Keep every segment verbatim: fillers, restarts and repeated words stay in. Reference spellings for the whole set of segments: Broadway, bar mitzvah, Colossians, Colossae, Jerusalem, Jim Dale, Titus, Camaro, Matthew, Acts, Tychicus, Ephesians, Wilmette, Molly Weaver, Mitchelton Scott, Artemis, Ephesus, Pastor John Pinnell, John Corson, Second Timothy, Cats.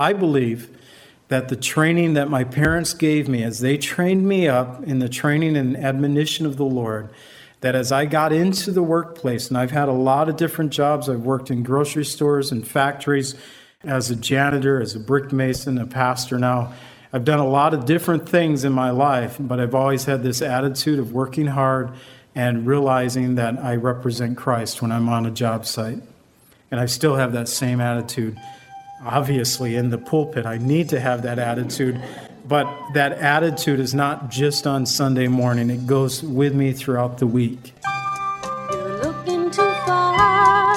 I believe that the training that my parents gave me, as they trained me up in the training and admonition of the Lord, that as I got into the workplace, and I've had a lot of different jobs. I've worked in grocery stores and factories as a janitor, as a brick mason, a pastor now. I've done a lot of different things in my life, but I've always had this attitude of working hard and realizing that I represent Christ when I'm on a job site. And I still have that same attitude. Obviously, in the pulpit, I need to have that attitude. But that attitude is not just on Sunday morning. It goes with me throughout the week. You're looking too far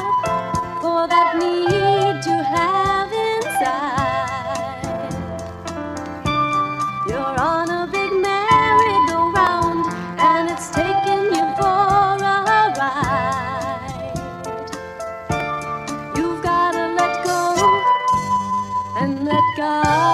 for that need you have inside. You're on a big merry-go-round, and it's taking you for a ride. You've got to let go and let God.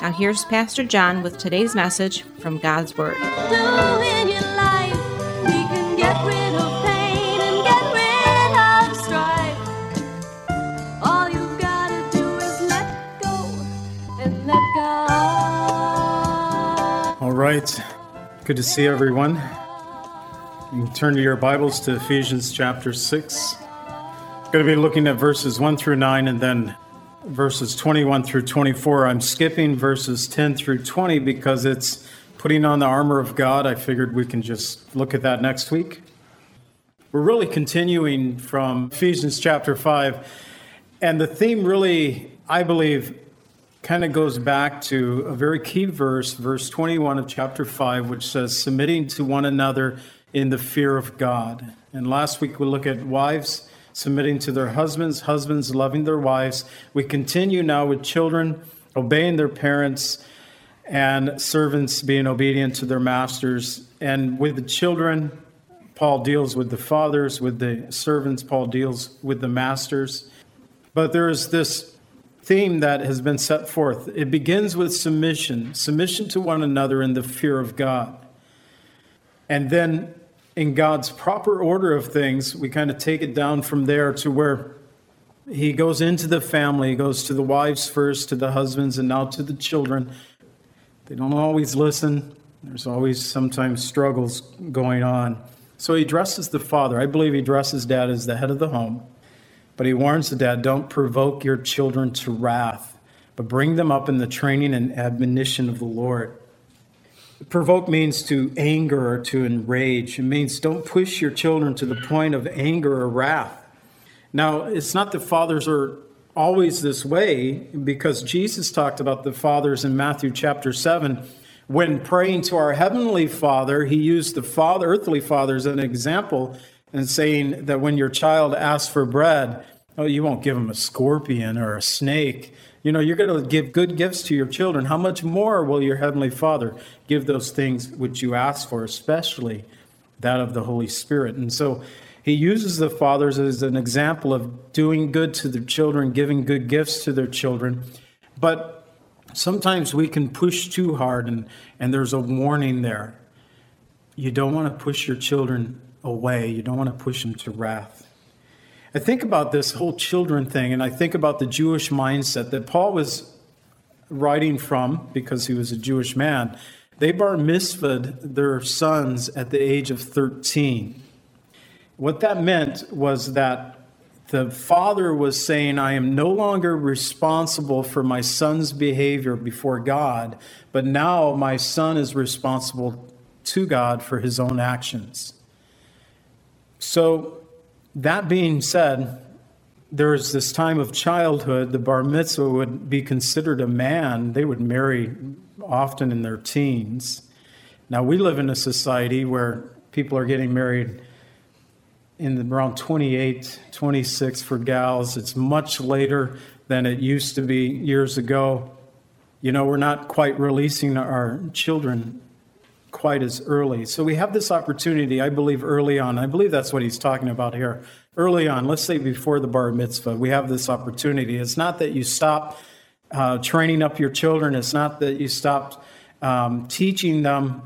Now here's Pastor John with today's message from God's Word. All right, good to see everyone. You can turn to your Bibles to Ephesians chapter six. I'm going to be looking at verses one through nine and then verses twenty-one through twenty-four. I'm skipping verses ten through twenty because it's putting on the armor of God. I figured we can just look at that next week. We're really continuing from Ephesians chapter five. And the theme really, I believe, kind of goes back to a very key verse, verse twenty-one of chapter five, which says, submitting to one another in the fear of God. And last week we looked at wives submitting to their husbands, husbands loving their wives. We continue now with children obeying their parents and servants being obedient to their masters. And with the children, Paul deals with the fathers. With the servants, Paul deals with the masters. But there is this theme that has been set forth. It begins with submission, submission to one another in the fear of God. And then in God's proper order of things, we kind of take it down from there to where he goes into the family, he goes to the wives first, to the husbands, and now to the children. They don't always listen. There's always sometimes struggles going on. So he addresses the father. I believe he addresses dad as the head of the home. But he warns the dad, don't provoke your children to wrath, but bring them up in the training and admonition of the Lord. Provoke means to anger or to enrage. It means don't push your children to the point of anger or wrath. Now, it's not that fathers are always this way, because Jesus talked about the fathers in Matthew chapter seven. When praying to our heavenly Father, he used the father, earthly father as an example, and saying that when your child asks for bread, oh, you won't give him a scorpion or a snake. You know, you're going to give good gifts to your children. How much more will your heavenly Father give those things which you ask for, especially that of the Holy Spirit? And so he uses the fathers as an example of doing good to their children, giving good gifts to their children. But sometimes we can push too hard, and, and there's a warning there. You don't want to push your children away. You don't want to push them to wrath. I think about this whole children thing, and I think about the Jewish mindset that Paul was writing from because he was a Jewish man. They bar mitzvahed their sons at the age of thirteen. What that meant was that the father was saying, I am no longer responsible for my son's behavior before God, but now my son is responsible to God for his own actions. So, that being said, there is this time of childhood. The bar mitzvah would be considered a man. They would marry often in their teens. Now, we live in a society where people are getting married in around twenty-eight, twenty-six for gals. It's much later than it used to be years ago. You know, we're not quite releasing our children quite as early. So we have this opportunity, I believe, early on. I believe that's what he's talking about here. Early on, let's say before the bar mitzvah, we have this opportunity. It's not that you stop uh, training up your children. It's not that you stop um, teaching them,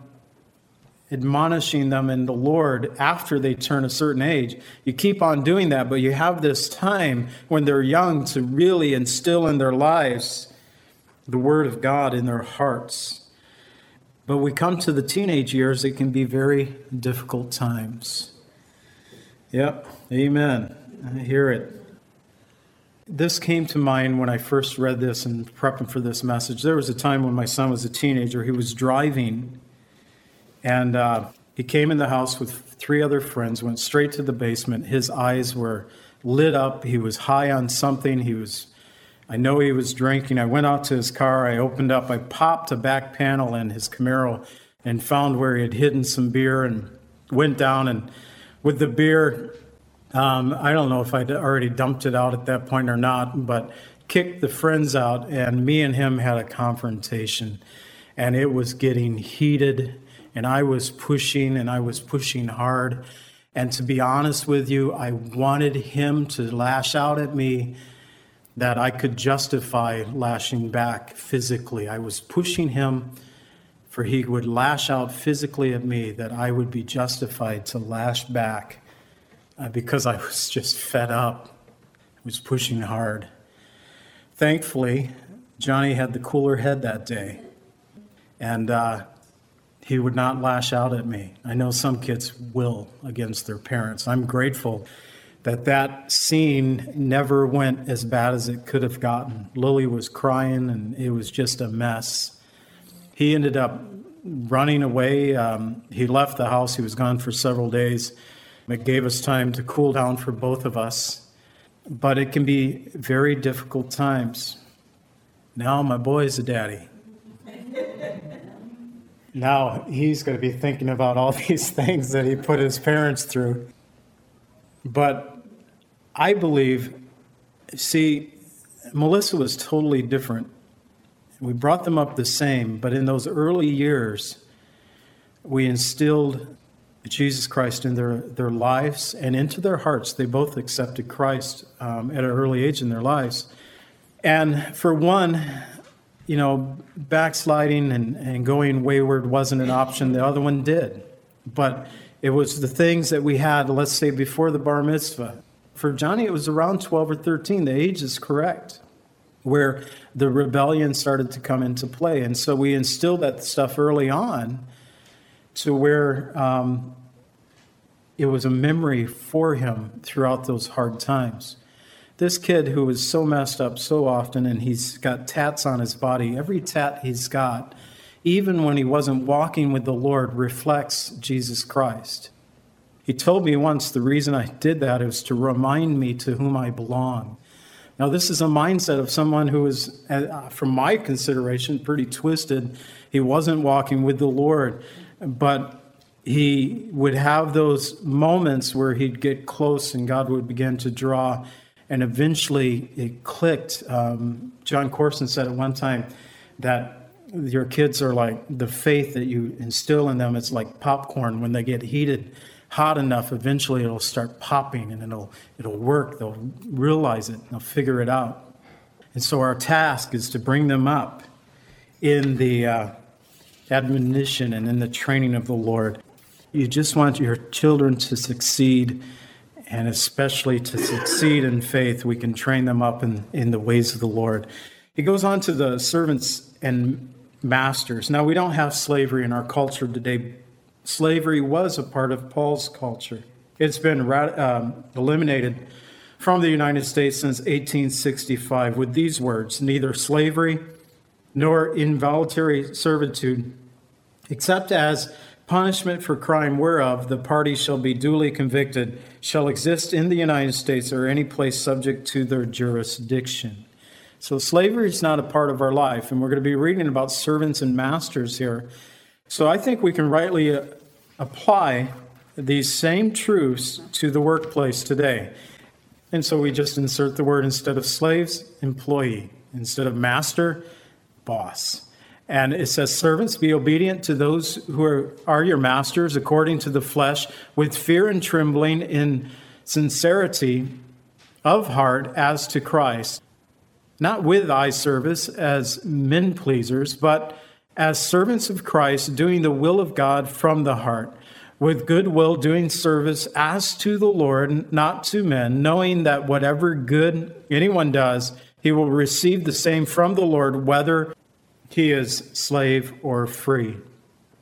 admonishing them in the Lord after they turn a certain age. You keep on doing that, but you have this time when they're young to really instill in their lives the Word of God in their hearts. But we come to the teenage years, it can be very difficult times. Yep, amen. I hear it. This came to mind when I first read this and prepping for this message. There was a time when my son was a teenager. He was driving, and uh, he came in the house with three other friends, went straight to the basement. His eyes were lit up. He was high on something. He was I know he was drinking. I went out to his car. I opened up. I popped a back panel in his Camaro and found where he had hidden some beer and went down. And with the beer, um, I don't know if I'd already dumped it out at that point or not, but kicked the friends out. And me and him had a confrontation. And it was getting heated. And I was pushing and I was pushing hard. And to be honest with you, I wanted him to lash out at me that I could justify lashing back physically. I was pushing him, for he would lash out physically at me, that I would be justified to lash back uh, because I was just fed up. I was pushing hard. Thankfully, Johnny had the cooler head that day, and uh, he would not lash out at me. I know some kids will against their parents. I'm grateful that that scene never went as bad as it could have gotten. Lily was crying, and it was just a mess. He ended up running away. Um, he left the house. He was gone for several days. It gave us time to cool down for both of us. But it can be very difficult times. Now my boy's a daddy. Now he's going to be thinking about all these things that he put his parents through. But I believe, see, Melissa was totally different. We brought them up the same, but in those early years, we instilled Jesus Christ in their, their lives and into their hearts. They both accepted Christ um, at an early age in their lives. And for one, you know, backsliding and, and going wayward wasn't an option. The other one did. But it was the things that we had, let's say, before the bar mitzvah. For Johnny, it was around twelve or thirteen, the age is correct, where the rebellion started to come into play. And so we instilled that stuff early on to where um, it was a memory for him throughout those hard times. This kid who was so messed up so often, and he's got tats on his body, every tat he's got, even when he wasn't walking with the Lord, reflects Jesus Christ. He told me once the reason I did that is to remind me to whom I belong. Now, this is a mindset of someone who is, from my consideration, pretty twisted. He wasn't walking with the Lord, but he would have those moments where he'd get close and God would begin to draw, and eventually it clicked. Um, John Corson said at one time that your kids are like the faith that you instill in them. It's like popcorn. When they get heated hot enough, eventually it'll start popping, and it'll it'll work. They'll realize it. They'll figure it out. And so our task is to bring them up in the uh, admonition and in the training of the Lord. You just want your children to succeed, and especially to succeed in faith. We can train them up in, in the ways of the Lord. He goes on to the servants and masters. Now, we don't have slavery in our culture today. Slavery was a part of Paul's culture. It's been um, eliminated from the United States since eighteen sixty-five with these words: neither slavery nor involuntary servitude, except as punishment for crime whereof the party shall be duly convicted, shall exist in the United States or any place subject to their jurisdiction. So slavery is not a part of our life, and we're going to be reading about servants and masters here. So I think we can rightly apply these same truths to the workplace today. And so we just insert the word, instead of slaves, employee, instead of master, boss. And it says, servants, be obedient to those who are, are your masters according to the flesh, with fear and trembling, in sincerity of heart as to Christ, not with eye service as men pleasers, but as servants of Christ, doing the will of God from the heart, with good will, doing service as to the Lord, not to men, knowing that whatever good anyone does, he will receive the same from the Lord, whether he is slave or free.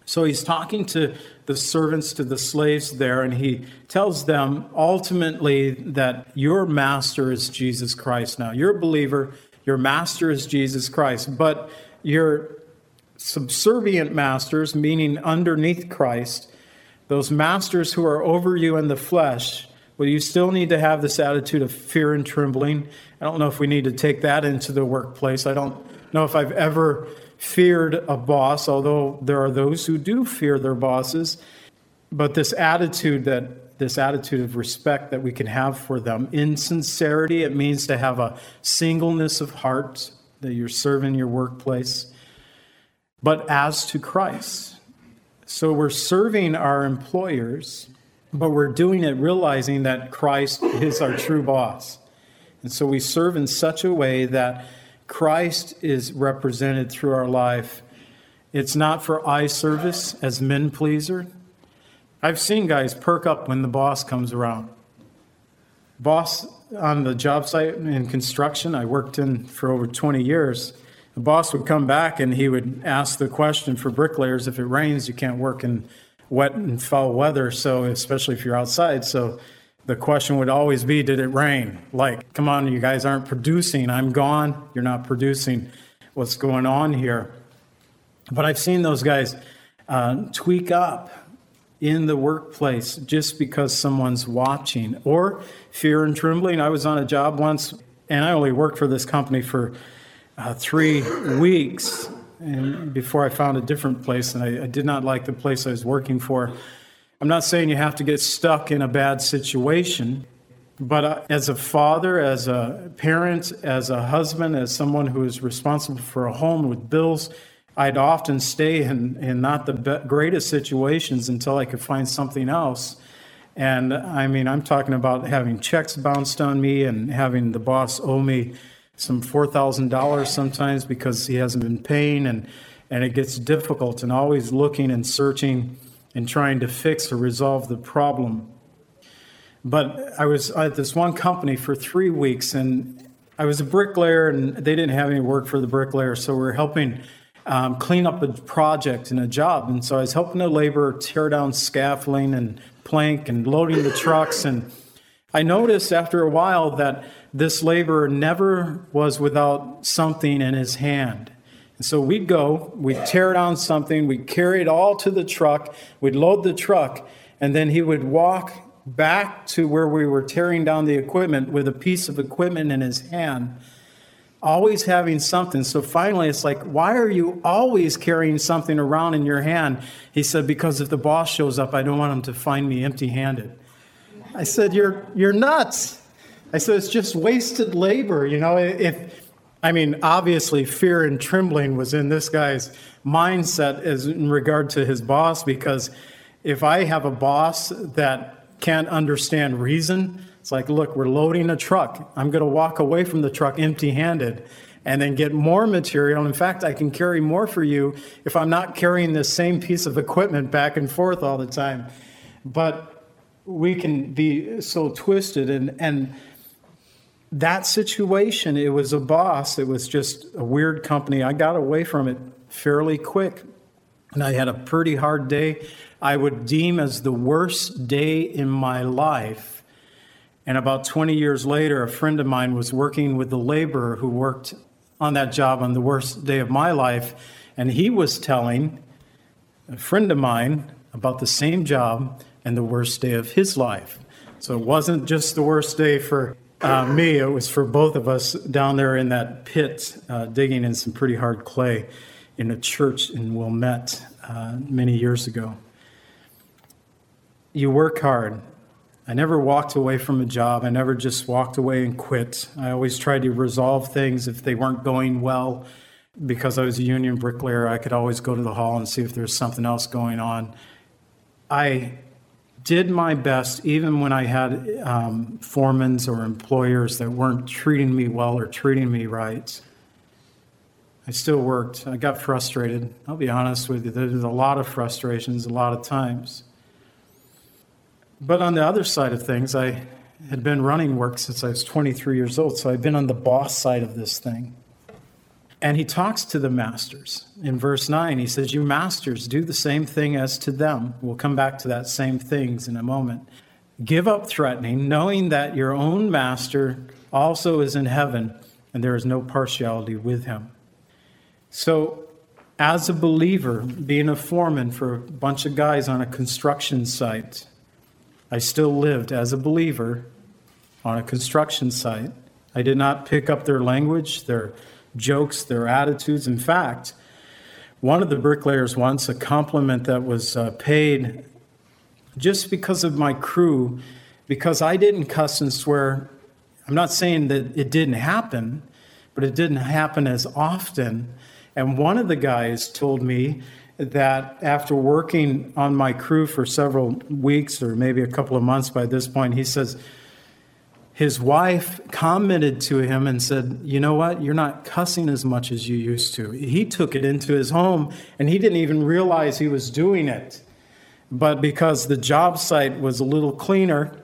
So he's talking to the servants, to the slaves there, and he tells them ultimately that your master is Jesus Christ now. You're a believer, your master is Jesus Christ, but your subservient masters, meaning underneath Christ, those masters who are over you in the flesh, well, you still need to have this attitude of fear and trembling. I don't know if we need to take that into the workplace. I don't know if I've ever feared a boss, although there are those who do fear their bosses. But this attitude that this attitude of respect that we can have for them, in sincerity, it means to have a singleness of heart, that you're serving your workplace, but as to Christ. So we're serving our employers, but we're doing it realizing that Christ is our true boss. And so we serve in such a way that Christ is represented through our life. It's not for eye service as men pleaser. I've seen guys perk up when the boss comes around. Boss on the job site in construction, I worked in for over twenty years. The boss would come back and he would ask the question for bricklayers, if it rains, you can't work in wet and foul weather, so especially if you're outside. So the question would always be, did it rain? Like, come on, you guys aren't producing. I'm gone. You're not producing. What's going on here? But I've seen those guys uh, tweak up in the workplace just because someone's watching. Or fear and trembling. I was on a job once, and I only worked for this company for uh, three weeks and before I found a different place, and I, I did not like the place I was working for. I'm not saying you have to get stuck in a bad situation, but as a father, as a parent, as a husband, as someone who is responsible for a home with bills, I'd often stay in, in not the be- greatest situations until I could find something else. And I mean, I'm talking about having checks bounced on me and having the boss owe me some four thousand dollars sometimes because he hasn't been paying, and, and it gets difficult, and always looking and searching and trying to fix or resolve the problem. But I was at this one company for three weeks, and I was a bricklayer, and they didn't have any work for the bricklayer, so we were helping um, clean up a project and a job. And so I was helping the laborer tear down scaffolding and plank and loading the trucks. And I noticed after a while that this laborer never was without something in his hand. So we'd go, we'd tear down something, we'd carry it all to the truck, we'd load the truck, and then he would walk back to where we were tearing down the equipment with a piece of equipment in his hand, always having something. So finally, it's like, why are you always carrying something around in your hand? He said, because if the boss shows up, I don't want him to find me empty-handed. I said, you're you're nuts. I said, it's just wasted labor, you know, if... I mean, obviously, fear and trembling was in this guy's mindset as in regard to his boss, because if I have a boss that can't understand reason, it's like, look, we're loading a truck. I'm going to walk away from the truck empty-handed and then get more material. In fact, I can carry more for you if I'm not carrying this same piece of equipment back and forth all the time. But we can be so twisted and and. That situation, it was a boss. It was just a weird company. I got away from it fairly quick, and I had a pretty hard day. I would deem as the worst day in my life. And about twenty years later, a friend of mine was working with the laborer who worked on that job on the worst day of my life, and he was telling a friend of mine about the same job and the worst day of his life. So it wasn't just the worst day for Uh, me, it was for both of us down there in that pit, uh, digging in some pretty hard clay in a church in Wilmette uh, many years ago. you work hard. I never walked away from a job. I never just walked away and quit. I always tried to resolve things if they weren't going well. Because I was a union bricklayer, I could always go to the hall and see if there's something else going on. I did my best, even when I had um, foremans or employers that weren't treating me well or treating me right. I still worked. I got frustrated. I'll be honest with you. There's a lot of frustrations a lot of times. But on the other side of things, I had been running work since I was twenty-three years old, so I've been on the boss side of this thing. And he talks to the masters. In verse nine, he says, "You masters, do the same thing as to them." We'll come back to that same things in a moment. "Give up threatening, knowing that your own master also is in heaven, and there is no partiality with him." So as a believer, being a foreman for a bunch of guys on a construction site, I still lived as a believer on a construction site. I did not pick up their language, their jokes, their attitudes. In fact, one of the bricklayers once, a compliment that was uh, paid just because of my crew, because I didn't cuss and swear. I'm not saying that it didn't happen, but it didn't happen as often. And one of the guys told me that after working on my crew for several weeks or maybe a couple of months by this point, he says, his wife commented to him and said, "You know what? You're not cussing as much as you used to." He took it into his home, and he didn't even realize he was doing it. But because the job site was a little cleaner,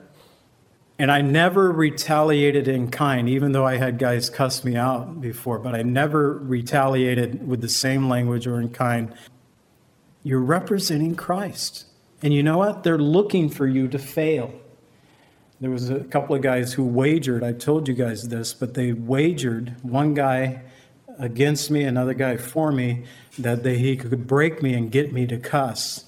and I never retaliated in kind, even though I had guys cuss me out before, but I never retaliated with the same language or in kind. You're representing Christ. And you know what? They're looking for you to fail. There was a couple of guys who wagered, I told you guys this, but they wagered, one guy against me, another guy for me, that they, he could break me and get me to cuss.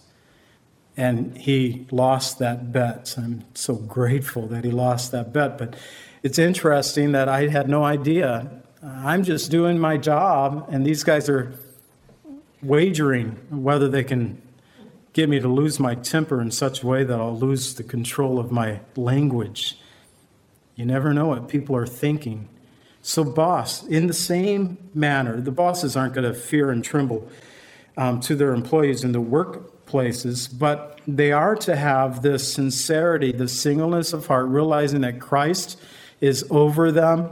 And he lost that bet. I'm so grateful that he lost that bet. But it's interesting that I had no idea. I'm just doing my job, and these guys are wagering whether they can get me to lose my temper in such a way that I'll lose the control of my language. You never know what people are thinking. So boss, in the same manner, the bosses aren't going to fear and tremble um, to their employees in the workplaces, but they are to have this sincerity, this singleness of heart, realizing that Christ is over them.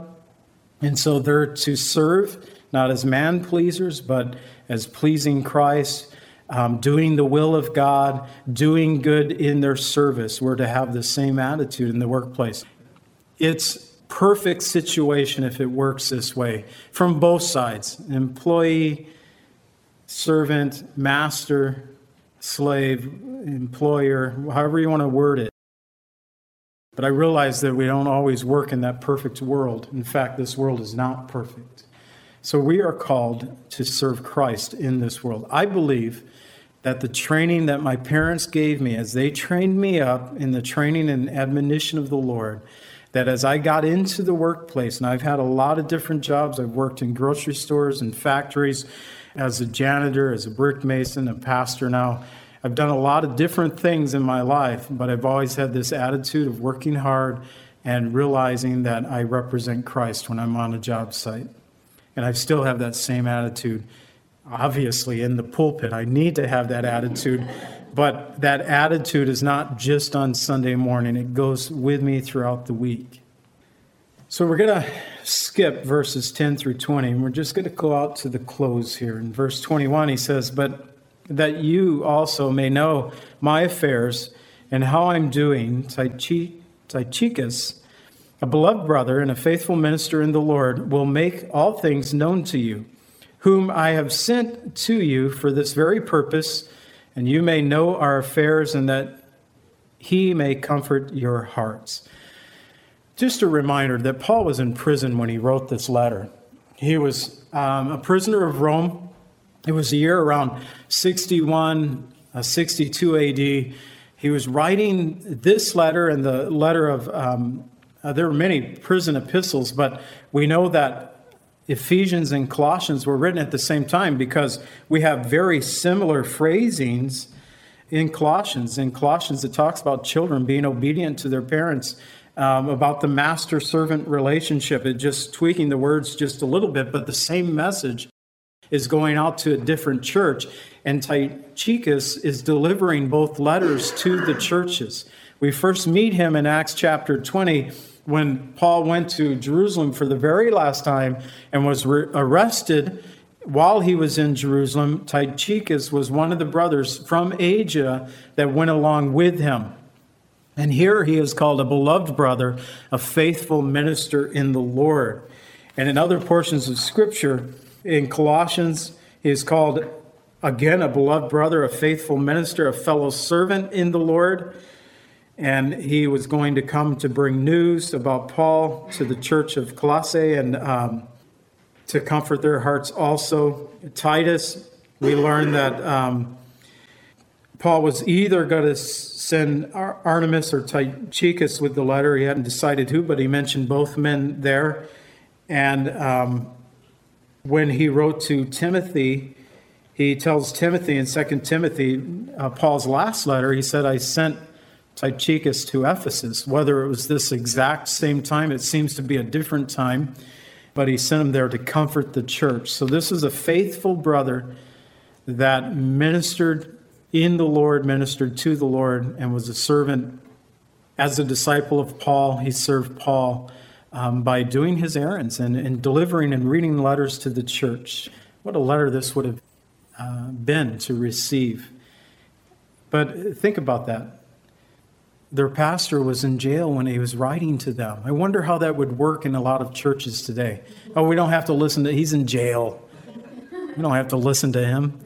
And so they're to serve, not as man-pleasers, but as pleasing Christ. Um, doing the will of God, doing good in their service. We're to have the same attitude in the workplace. It's perfect situation if it works this way from both sides, employee, servant, master, slave, employer, however you want to word it. But I realize that we don't always work in that perfect world. In fact, this world is not perfect. So we are called to serve Christ in this world. I believe that the training that my parents gave me, as they trained me up in the training and admonition of the Lord, that as I got into the workplace, and I've had a lot of different jobs. I've worked in grocery stores and factories, as a janitor, as a brick mason, a pastor now. I've done a lot of different things in my life, but I've always had this attitude of working hard and realizing that I represent Christ when I'm on a job site. And I still have that same attitude, obviously, in the pulpit. I need to have that attitude, but that attitude is not just on Sunday morning. It goes with me throughout the week. So we're going to skip verses ten through twenty, and we're just going to go out to the close here. In verse twenty-one, he says, "But that you also may know my affairs and how I'm doing, Tychicus, a beloved brother and a faithful minister in the Lord, will make all things known to you, whom I have sent to you for this very purpose, and you may know our affairs and that he may comfort your hearts." Just a reminder that Paul was in prison when he wrote this letter. He was um, a prisoner of Rome. It was the year around sixty-one, sixty-two A D. He was writing this letter and the letter of... Um, Uh, there were many prison epistles, but we know that Ephesians and Colossians were written at the same time because we have very similar phrasings in Colossians. In Colossians, it talks about children being obedient to their parents, um, about the master-servant relationship. It just tweaking the words just a little bit, but the same message is going out to a different church. And Tychicus is delivering both letters to the churches. We first meet him in Acts chapter twenty, when Paul went to Jerusalem for the very last time and was re- arrested while he was in Jerusalem. Tychicus was one of the brothers from Asia that went along with him. And here he is called a beloved brother, a faithful minister in the Lord. And in other portions of Scripture, in Colossians, he is called, again, a beloved brother, a faithful minister, a fellow servant in the Lord. And he was going to come to bring news about Paul to the church of Colossae and um, to comfort their hearts also. Titus, we learn that um, Paul was either going to send Artemis or Tychicus with the letter. He hadn't decided who, but he mentioned both men there. And um, when he wrote to Timothy, he tells Timothy in Second Timothy, uh, Paul's last letter, he said, I sent Tychicus to Ephesus. Whether it was this exact same time, it seems to be a different time, but he sent him there to comfort the church. So this is a faithful brother that ministered in the Lord, ministered to the Lord, and was a servant. As a disciple of Paul, he served Paul um, by doing his errands and, and delivering and reading letters to the church. What a letter this would have uh, been to receive. But think about that. Their pastor was in jail when he was writing to them. I wonder how that would work in a lot of churches today. Oh, we don't have to listen to, he's in jail. We don't have to listen to him.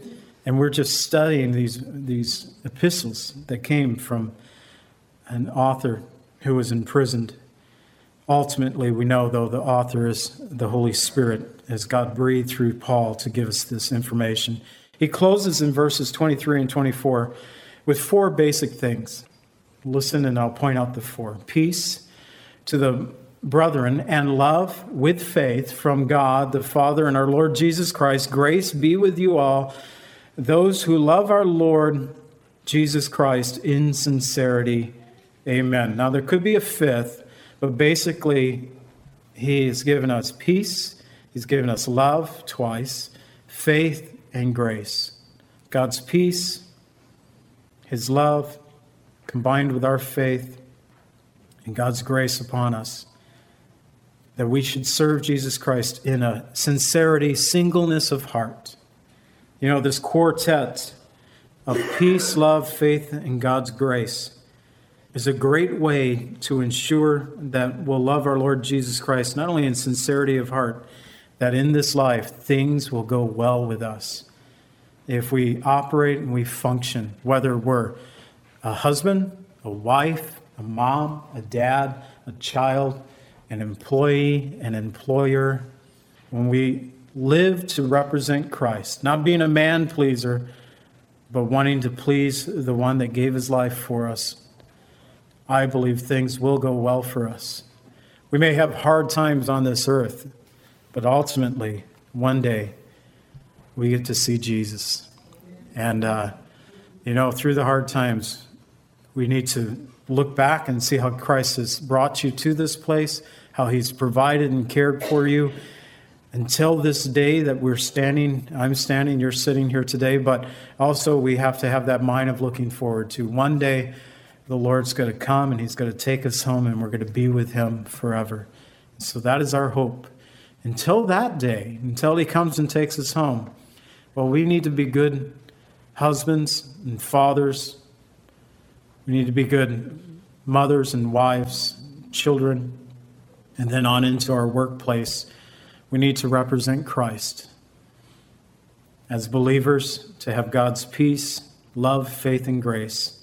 And we're just studying these, these epistles that came from an author who was imprisoned. Ultimately, we know, though, the author is the Holy Spirit, as God breathed through Paul to give us this information. He closes in verses twenty-three and twenty-four with four basic things. Listen, and I'll point out the four. Peace to the brethren and love with faith from God, the Father, and our Lord Jesus Christ. Grace be with you all, those who love our Lord Jesus Christ in sincerity. Amen. Now, there could be a fifth, but basically, he has given us peace. He's given us love twice, faith, and grace. God's peace, his love, combined with our faith and God's grace upon us, that we should serve Jesus Christ in a sincerity, singleness of heart. You know, this quartet of peace, love, faith, and God's grace is a great way to ensure that we'll love our Lord Jesus Christ, not only in sincerity of heart, that in this life things will go well with us. If we operate and we function, whether we're a husband, a wife, a mom, a dad, a child, an employee, an employer. When we live to represent Christ, not being a man pleaser, but wanting to please the one that gave his life for us, I believe things will go well for us. We may have hard times on this earth, but ultimately, one day, we get to see Jesus. And, uh, you know, through the hard times, we need to look back and see how Christ has brought you to this place, how he's provided and cared for you until this day that we're standing. I'm standing, you're sitting here today, but also we have to have that mind of looking forward to one day the Lord's going to come and he's going to take us home and we're going to be with him forever. So that is our hope. Until that day, until he comes and takes us home, well, we need to be good husbands and fathers. We need to be good mothers and wives, children, and then on into our workplace. We need to represent Christ. As believers, to have God's peace, love, faith, and grace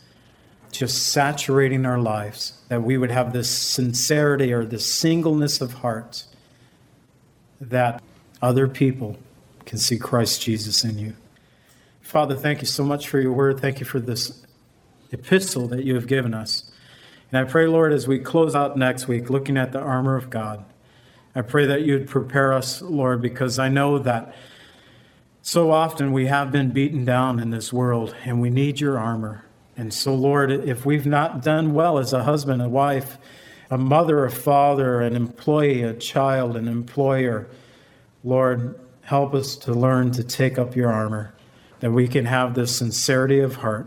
just saturating our lives, that we would have this sincerity or this singleness of heart that other people can see Christ Jesus in you. Father, thank you so much for your word. Thank you for this epistle that you have given us. And I pray, Lord, as we close out next week, looking at the armor of God, I pray that you'd prepare us, Lord, because I know that so often we have been beaten down in this world, and we need your armor. And so, Lord, if we've not done well as a husband, a wife, a mother, a father, an employee, a child, an employer, Lord, help us to learn to take up your armor, that we can have this sincerity of heart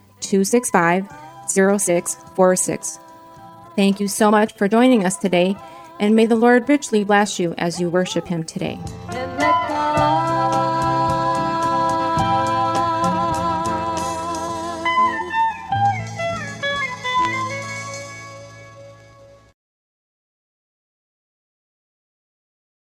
two six five, zero six four six. Thank you so much for joining us today, and may the Lord richly bless you as you worship him today.